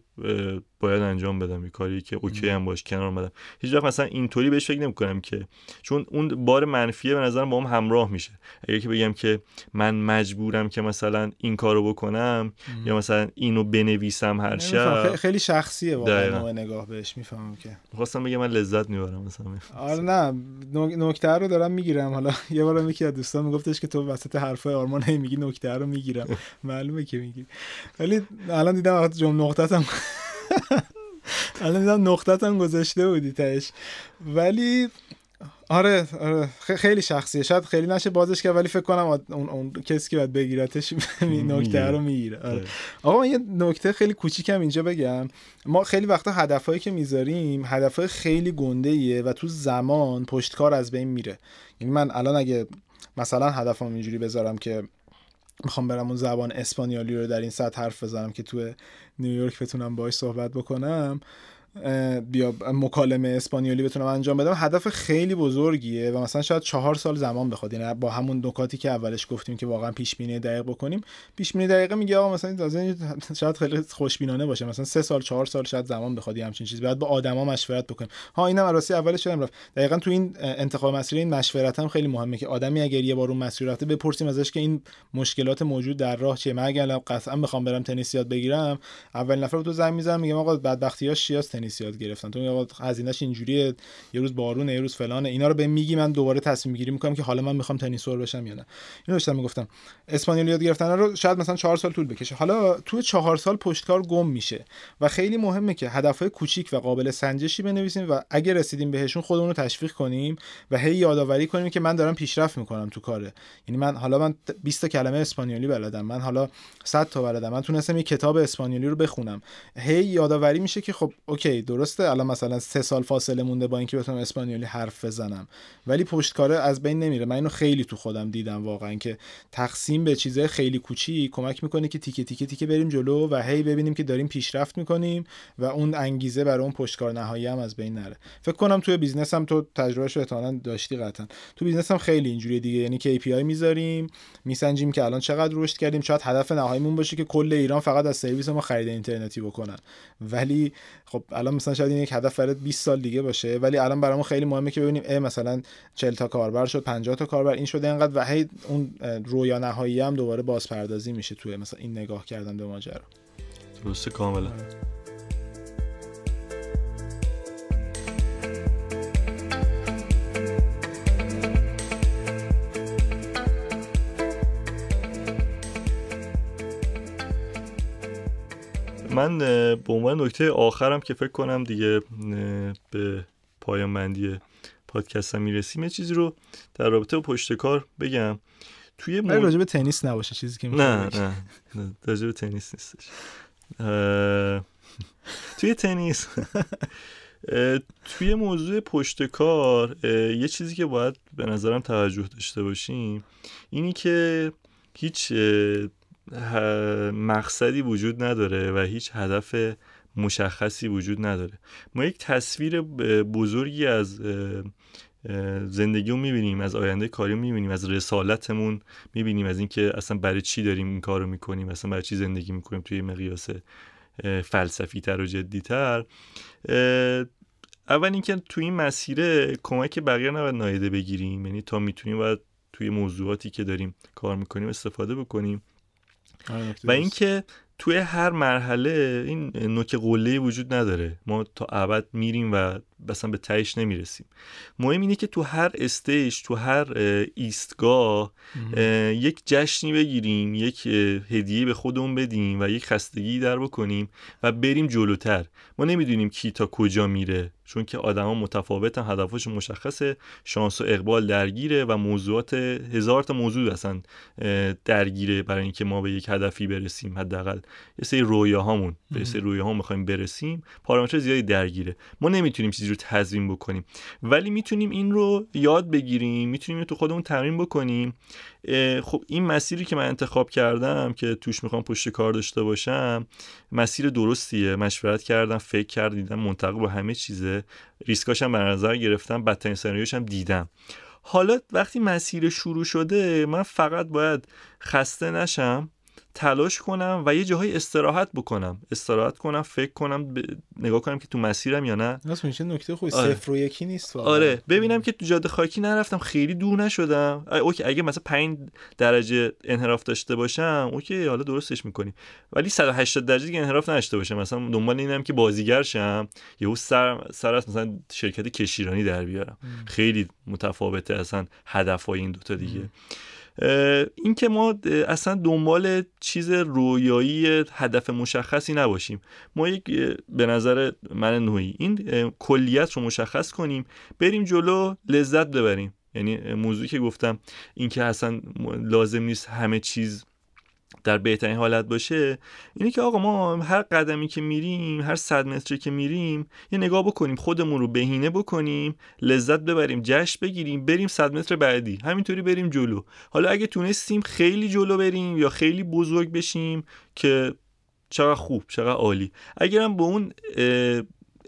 باید انجام بدم، یه کاری که اوکی هم باش، کنار اومدم. هیچ وقت مثلا اینطوری بهش فکر نمی‌کنم، که چون اون بار منفیه به نظرم با هم همراه میشه. اگه که بگم که من مجبورم که مثلا این کارو بکنم یا مثلا اینو بنویسم هر شب، خیلی شخصیه واقعا نوع نگاه بهش. میفهمم که می‌خواستم بگم من لذت می‌برم مثلا. آره نه، نکته رو دارم میگیرم. حالا یه بارم یکی از دوستان میگفتش که تو وسط حرفای آرمان هی میگی نکته رو میگیرم، معلومه که میگی، ولی الان دیدم وقت جمله نقطه‌ام الان دیدم نقطه‌ام گذاشته بودی تهش. ولی آره خیلی شخصیه، شاید خیلی نشه بازش کرد، ولی فکر کنم اون کسی که باید بگیرتش نکته رو میگیره. آره. آقا یه نکته خیلی کوچیکم اینجا بگم. ما خیلی وقتا هدفایی که میذاریم هدفای خیلی گنده‌ایه و تو زمان پشتکار از بین میره. یعنی من الان اگه مثلا هدفم اینجوری بذارم که میخوام برم اون زبان اسپانیایی رو در این سطح حرف بزنم که تو نیویورک بتونم باهاش صحبت بکنم، بیا مکالمه اسپانیولی بتونم انجام بدم، هدف خیلی بزرگیه و مثلا شاید 4 سال زمان بخواد. یعنی با همون نکاتی که اولش گفتیم که واقعا پیشبینی دقیق بکنیم، پیشبینی دقیقه میگه آقا مثلا شاید خیلی خوشبینانه باشه، مثلا 3 سال 4 سال شاید زمان بخواد همچین چیز. بعد با آدما مشورت بکنیم. ها اینم راستی اولش شدم رفت دقیقاً تو این انتخاب مسیر. این مشورت هم خیلی مهمه که آدمی اگر یه بار اون مسیر رفته بپرسیم ازش که این مشکلات موجود در راه چیه. من اگه قطعا بخوام برم تنیس یاد بگیرم، اول نفر تو زنگ میزنم میگم آقا بدبختیاش چیاست، نیست یاد گرفتن. تو میگی هزینه‌اش اینجوریه، یه روز بارونه، یه روز فلانه، اینا رو بهم میگی، من دوباره تصمیم گیری میکنم که حالا من میخوام تنیسور بشم یا نه. اینو داشتم میگفتم اسپانیولی یاد گرفتن رو شاید مثلا 4 سال طول بکشه. حالا تو 4 سال پشتکار گم میشه و خیلی مهمه که هدفهای کوچیک و قابل سنجشی بنویسیم و اگه رسیدیم بهشون خودمون رو تشویق کنیم و هی یادآوری کنیم که من دارم پیشرفت میکنم تو کاره. یعنی من حالا 20 کلمه اسپانیولی بلدم، من حالا 100 تا بلدم، من تونستم یه کتاب اسپانیولی رو بخونم. هی یادآوری میشه که خب اوکی درسته الان مثلا 3 سال فاصله مونده با اینکه بتونم اسپانیولی حرف بزنم، ولی پشتکاره از بین نمیره. من اینو خیلی تو خودم دیدم واقعا که تقسیم به چیزای خیلی کوچیک کمک میکنه که تیکه تیکه تیکه بریم جلو و هی ببینیم که داریم پیشرفت میکنیم و اون انگیزه برای اون پشتکار نهایی هم از بین نره. فکر کنم توی بیزنس هم تو تجربهشو احتمالاً داشتی قطعاً. تو بیزنس هم خیلی اینجوریه دیگه، یعنی KPI میذاریم، میسنجیم که الان چقدر رشد کردیم. شاید هدف نهاییمون باشه که کل ایران فقط از سرویس ما خرید اینترنتی بکنن، ولی خب الان مثلا شاید این یک هدف برای 20 سال دیگه باشه، ولی الان برامون خیلی مهمه که ببینیم مثلا 40 تا کاربر شد، 50 تا کاربر، این شده اینقدر، و هی اون رویا نهایی هم دوباره بازپردازی میشه توی مثلا این نگاه کردن به ماجرا. درسته، کاملا. من به عنوان نکته آخرم که فکر کنم دیگه به پایان بندی پادکستم میرسیم، یه چیزی رو در رابطه با پشتکار بگم. توی راجع به تنیس نباشه چیزی که میخوام بگم. نه راجع به تنیس نیستش. توی تنیس توی موضوع پشتکار یه چیزی که باید به نظرم توجه داشته باشیم اینی که هیچ مقصدی وجود نداره و هیچ هدف مشخصی وجود نداره. ما یک تصویر بزرگی از زندگیمون میبینیم، از آینده کاریمون میبینیم، از رسالتمون میبینیم، از اینکه اصلا برای چی داریم این کارو میکنیم، اصلا برای چی زندگی میکنیم توی مقیاس فلسفی تر و جدی تر. اول اینکه توی این مسیره کمک بقیه نباید نادیده بگیریم، یعنی تا میتونیم باید توی موضوعاتی که داریم کار میکنیم استفاده بکنیم. و اینکه توی هر مرحله این نوک قله‌ای وجود نداره، ما تا ابد میریم و اصلا به تهش نمیرسیم. مهم اینه که تو هر استیج، تو هر ایستگاه یک جشنی بگیریم، یک هدیه به خودمون بدیم و یک خستگی در بکنیم و بریم جلوتر. ما نمیدونیم کی تا کجا میره، چون که آدما متفاوتن، هدفشون مشخصه، شانس و اقبال درگیره و موضوعات، هزار تا موضوع اصلا درگیره برای اینکه ما به یک هدفی برسیم. حداقل یه سری رویاهامون، به سری رویاها می‌خوایم برسیم، پارامتر زیادی درگیره. ما نمیتونیم چیزی رو تضمین بکنیم، ولی میتونیم این رو یاد بگیریم، میتونیم تو خودمون تمرین بکنیم. خب این مسیری که من انتخاب کردم که توش میخوام پشت کار داشته باشم مسیر درستیه. مشورت کردم، فکر کردم، منطبق با همه چیزه، ریسکاش هم به نظر گرفتم، بدترین سناریوش هم دیدم. حالا وقتی مسیر شروع شده من فقط باید خسته نشم، تلاش کنم و یه جاهای استراحت بکنم، فکر کنم، نگاه کنم که تو مسیرم یا نه. راست میشه، نکته خوبی. 0 و 1 نیست واقعا. آره، ببینم که تو جاده خاکی نرفتم، خیلی دور نشدم. اوکی، اگه مثلا 5 درجه انحراف داشته باشم اوکی، حالا درستش می‌کنی. ولی 180 درجه دیگه انحراف نداشته باشم، مثلا دنبال اینم که بازیگر شم، یهو سر از مثلا شرکت کشیرانی در بیارم. خیلی متفاوته اصلا هدفای این دوتا دیگه. این که ما اصلا دنبال چیز رویایی، هدف مشخصی نباشیم. ما یک، به نظر من نوعی، این کلیت رو مشخص کنیم، بریم جلو، لذت ببریم. یعنی موضوعی که گفتم، این که اصلا لازم نیست همه چیز در بهترین حالت باشه، اینه که آقا ما هر قدمی که میریم، هر 100 متری که میریم یه نگاه بکنیم، خودمون رو بهینه بکنیم، لذت ببریم، جشن بگیریم، بریم 100 متر بعدی، همینطوری بریم جلو. حالا اگه تونستیم خیلی جلو بریم یا خیلی بزرگ بشیم که چقدر خوب، چقدر عالی. اگرم به اون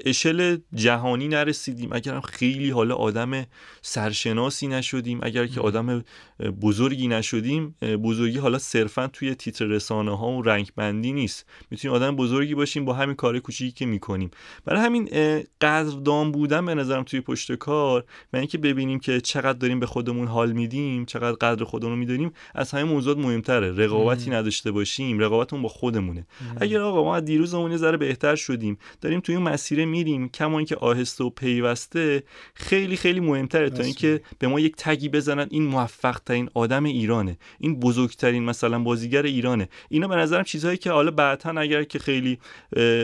اشل جهانی نرسیدیم، اگرم خیلی حالا آدم سرشناسی نشدیم، اگر که آدم بزرگی نشدیم، بزرگی حالا صرفا توی تیتر رسانه ها و رنگ بندی نیست، میتونیم آدم بزرگی باشیم با همین کار کوچیکی که میکنیم. برای همین قدردان بودن به نظرم توی پشت کار و اینکه ببینیم که چقدر داریم به خودمون حال میدیم، چقدر قدر خودمون میدونیم، از همه موضوعات مهمتره. رقابتی نداشته باشیم، رقابتمون با خودمونه. اگر آقا ما دیروزمون یه ذره بهتر شدیم، داریم توی مسیر میریم، کما اینکه آهسته و پیوسته خیلی خیلی مهمتره تا اینکه به ما یک تگی بزنن این موفق ترین آدم ایرانه، این بزرگترین مثلا بازیگر ایرانه. اینا به نظرم چیزهایی که حالا بعداً اگر که خیلی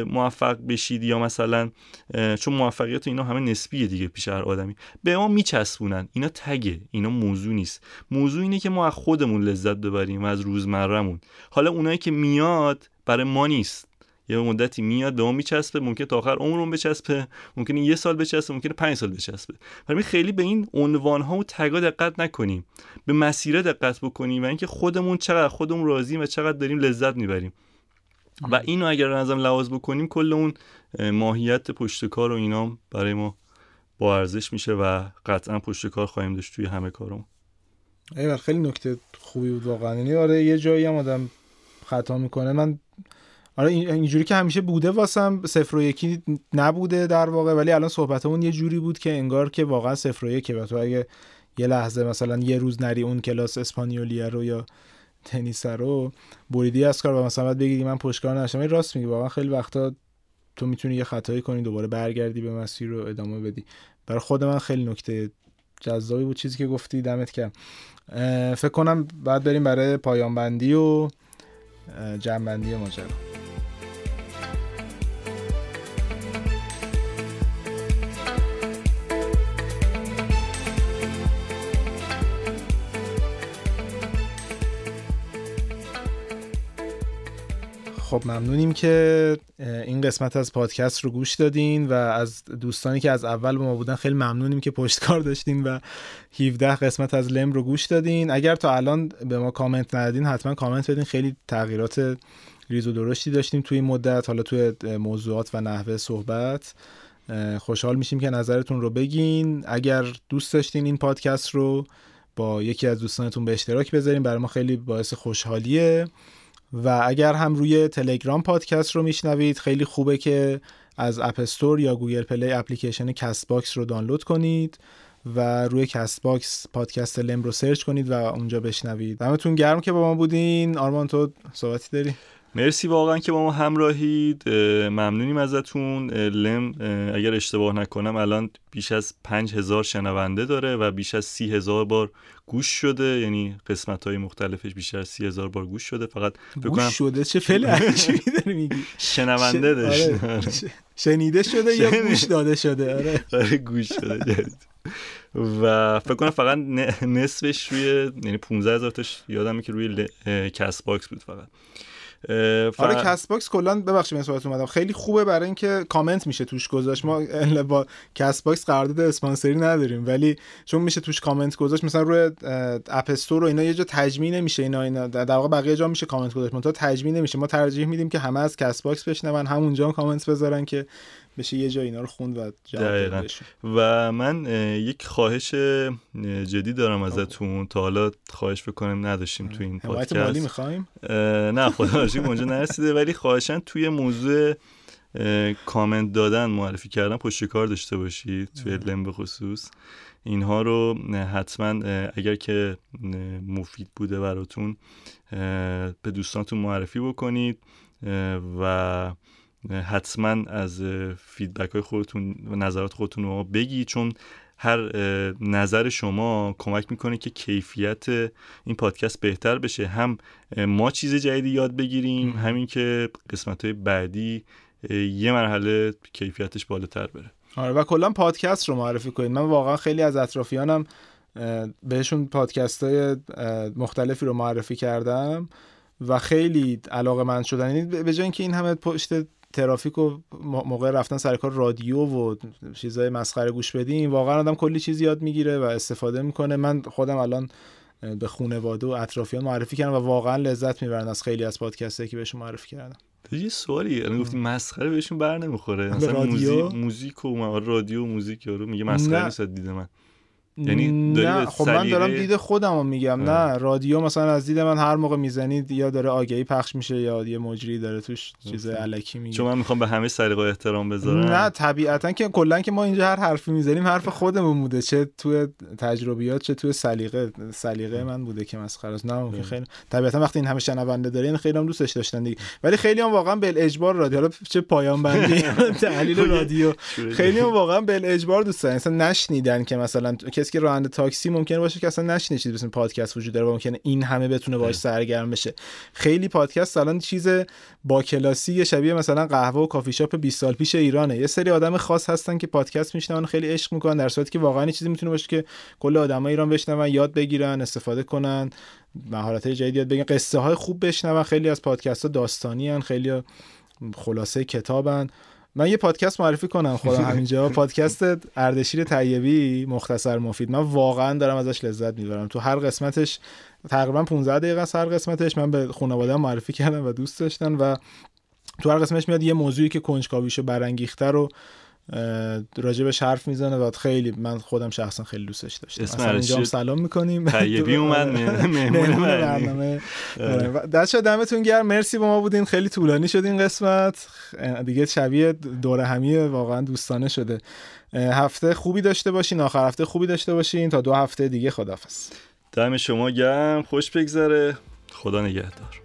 موفق بشید یا مثلا چون موفقیت اینا همه نسبیه دیگه پیش هر آدمی، به ما میچسبونن. اینا تگه، اینا موضوع نیست. موضوع اینه که ما از خودمون لذت ببریم و از روزمرهمون. حالا اونایی که میاد برای ما نیست، یه مدتی میاد به ما میچسبه، ممکنه تا آخر عمرمون بچسبه، ممکنه یه سال بچسبه، ممکنه 5 سال بچسبه. برای خیلی به این عنوان‌ها و تگا دقت نکنیم، به مسیر دقت بکنیم و اینکه خودمون چقدر خودمون راضییم و چقدر داریم لذت میبریم. و اینو اگر نظم لحاظ بکنیم کل اون ماهیت پشت کار و اینا برای ما با ارزش میشه و قطعا پشت کار خواهیم داشت توی همه کارمون. ایول، خیلی نکته خوبی بود واقعا. یعنی آره یه جایی هم آدم خطا میکنه. من آره اینجوری که همیشه بوده واسم 0 و 1 نبوده در واقع، ولی الان صحبتمون یه جوری بود که انگار که واقعا 0 و 1 و تو اگه یه لحظه مثلا یه روز نری اون کلاس اسپانیولیه رو یا تنیس رو بریدی از کار و مثلا بگی من پشتکار نشم، این راست میگی. واقعا خیلی وقتا تو میتونی یه خطایی کنی دوباره برگردی به مسیر رو ادامه بدی. برای خود من خیلی نکته جذابی بود چیزی که گفتی، دمت گرم. فکر کنم بعد بریم برای پایان بندی و جمع بندی ماجرا. خب ممنونیم که این قسمت از پادکست رو گوش دادین و از دوستانی که از اول با ما بودن خیلی ممنونیم که پشتکار داشتین و 17 قسمت از لم رو گوش دادین. اگر تا الان به ما کامنت ندادین حتما کامنت بدین. خیلی تغییرات ریز و درشتی داشتیم توی این مدت، حالا توی موضوعات و نحوه صحبت. خوشحال میشیم که نظرتون رو بگین. اگر دوست داشتین این پادکست رو با یکی از دوستانتون به اشتراک بذارین، برای ما خیلی باعث خوشحالیه. و اگر هم روی تلگرام پادکست رو میشنوید، خیلی خوبه که از اپ استور یا گوگل پلی اپلیکیشن کست باکس رو دانلود کنید و روی کست باکس پادکست لم رو سرچ کنید و اونجا بشنوید. دمتون گرم که با ما بودین. آرمان تو صحبتی داری؟ مرسی واقعا که با ما همراهید، ممنونیم ازتون. لم اگر اشتباه نکنم الان بیش از 5000 شنونده داره و بیش از 30,000 بار گوش شده، یعنی قسمت‌های مختلفش بیش از 30,000 بار گوش شده. فقط بگم گوش شده چه فلکی داری میگی؟ شنونده داشته، شنیده شده یا گوش داده شده؟ آره گوش شده. و فکر کنم فقط نصفش روی، یعنی 15000 تاش یادمه که روی کست باکس بود فقط. آره کست باکس کلا ببخشید من صحبت اومدم، خیلی خوبه برای اینکه کامنت میشه توش گذاشت. ما با کست باکس قرارداد اسپانسری نداریم، ولی چون میشه توش کامنت گذاشت، مثلا روی اپ استور و اینا یه جا تجمیع نمیشه، اینا در واقع بقیه جا میشه کامنت گذاشت، منتها تجمیع نمیشه. ما ترجیح میدیم که همه از کست باکس بشنون، همونجا هم کامنت بذارن که بشه یه جا اینا رو خوند و جواب بشه. و من یک خواهش جدی دارم ازتون، تا حالا خواهش بکنم نداشتیم تو این پادکست. حمایت مالی می‌خوایم؟ نه خدا شکر اونجا نرسیده، ولی خواهشاً توی موضوع کامنت دادن، معرفی کردن پشت کار داشته باشید توی لم به خصوص. اینها رو حتما اگر که مفید بوده براتون به دوستانتون معرفی بکنید و حتما از فیدبک های خودتون و نظرات خودتون رو بگید، چون هر نظر شما کمک میکنه که کیفیت این پادکست بهتر بشه. هم ما چیز جدیدی یاد بگیریم، همین که قسمت های بعدی یه مرحله کیفیتش بالاتر بره. آره و کلا پادکست رو معرفی کنید. من واقعا خیلی از اطرافیانم بهشون پادکست های مختلفی رو معرفی کردم و خیلی علاقه‌مند شدن. یعنی به جای اینکه این همه پشت ترافیک و موقع رفتن سر کار رادیو و چیزای مسخره گوش بدیم، واقعا آدم کلی چیز یاد میگیره و استفاده میکنه. من خودم الان به خانواده و اطرافیان معرفی کردم و واقعا لذت میبرن از خیلی از پادکستایی که بهشون معرفی کردم. یه سوالی الان گفتیم مسخره بهشون بر نمیخوره، مثلا موزیک و رادیو موزیک یارو میگه مسخره نیست دیده من. یعنی نه خب من دارم دید خودمو میگم. نه رادیو مثلا از دید من هر موقع میزنید یا داره آگهی پخش میشه یا یه مجری داره توش چیز الکی میگه، چون من میخوام به همه سلیقه و احترام بذارم. نه طبیعتا که کلا که ما اینجا هر حرفی میزنیم حرف خودمون بوده، چه تو تجربیات چه تو سلیقه من بوده که مسخره است. نه که خیلی طبیعتا وقتی این همه شنونده دارین خیلی هم دوستش داشتن دیگه، ولی خیلی هم واقعا بل اجبار رادیو، حالا چه پایان بندی تحلیل رادیو، خیلی هم واقعا بل اجبار دوست داشتن. مثلا نشنیدن که مثلا کسی که راننده تاکسی ممکنه باشه که اصلا نشینه چیزی مثل پادکست وجود داره و ممکنه این همه بتونه باهاش سرگرم بشه. خیلی پادکست الان چیز با کلاسی شبیه مثلا قهوه و کافی شاپ 20 سال پیش ایرانه. یه سری آدم خاص هستن که پادکست میشنون، خیلی عشق میکنن، در صورتی که واقعا چیزی میتونه باشه که کل آدمای ایران بشنون، یاد بگیرن، استفاده کنن، مهارت‌های جدید یاد بگیرن، قصه های خوب بشنون. خیلی از پادکست‌ها داستانی ان، خیلی خلاصه کتابن. من یه پادکست معرفی کنم خودم همینجا، پادکست اردشیر طیبی، مختصر مفید. من واقعا دارم ازش لذت میبرم. تو هر قسمتش تقریبا 15 دقیقه است هر قسمتش. من به خانواده‌ام معرفی کردم و دوست داشتن و تو هر قسمتش میاد یه موضوعی که کنجکاویشو برانگیخته رو راجبش حرف میزنه و خیلی من خودم شخصا خیلی دوستش داشتم. اصلا انجام سلام میکنیم طیبی اومد مهمون برنامه. داشت دمتون گرم، مرسی با ما بودین. خیلی طولانی شد این قسمت دیگه، شبیه دوره همیه واقعا دوستانه شده. هفته خوبی داشته باشین، آخر هفته خوبی داشته باشین، تا 2 هفته دیگه خداحافظ. دم شما گرم، خوش بگذره، خدا نگهدار.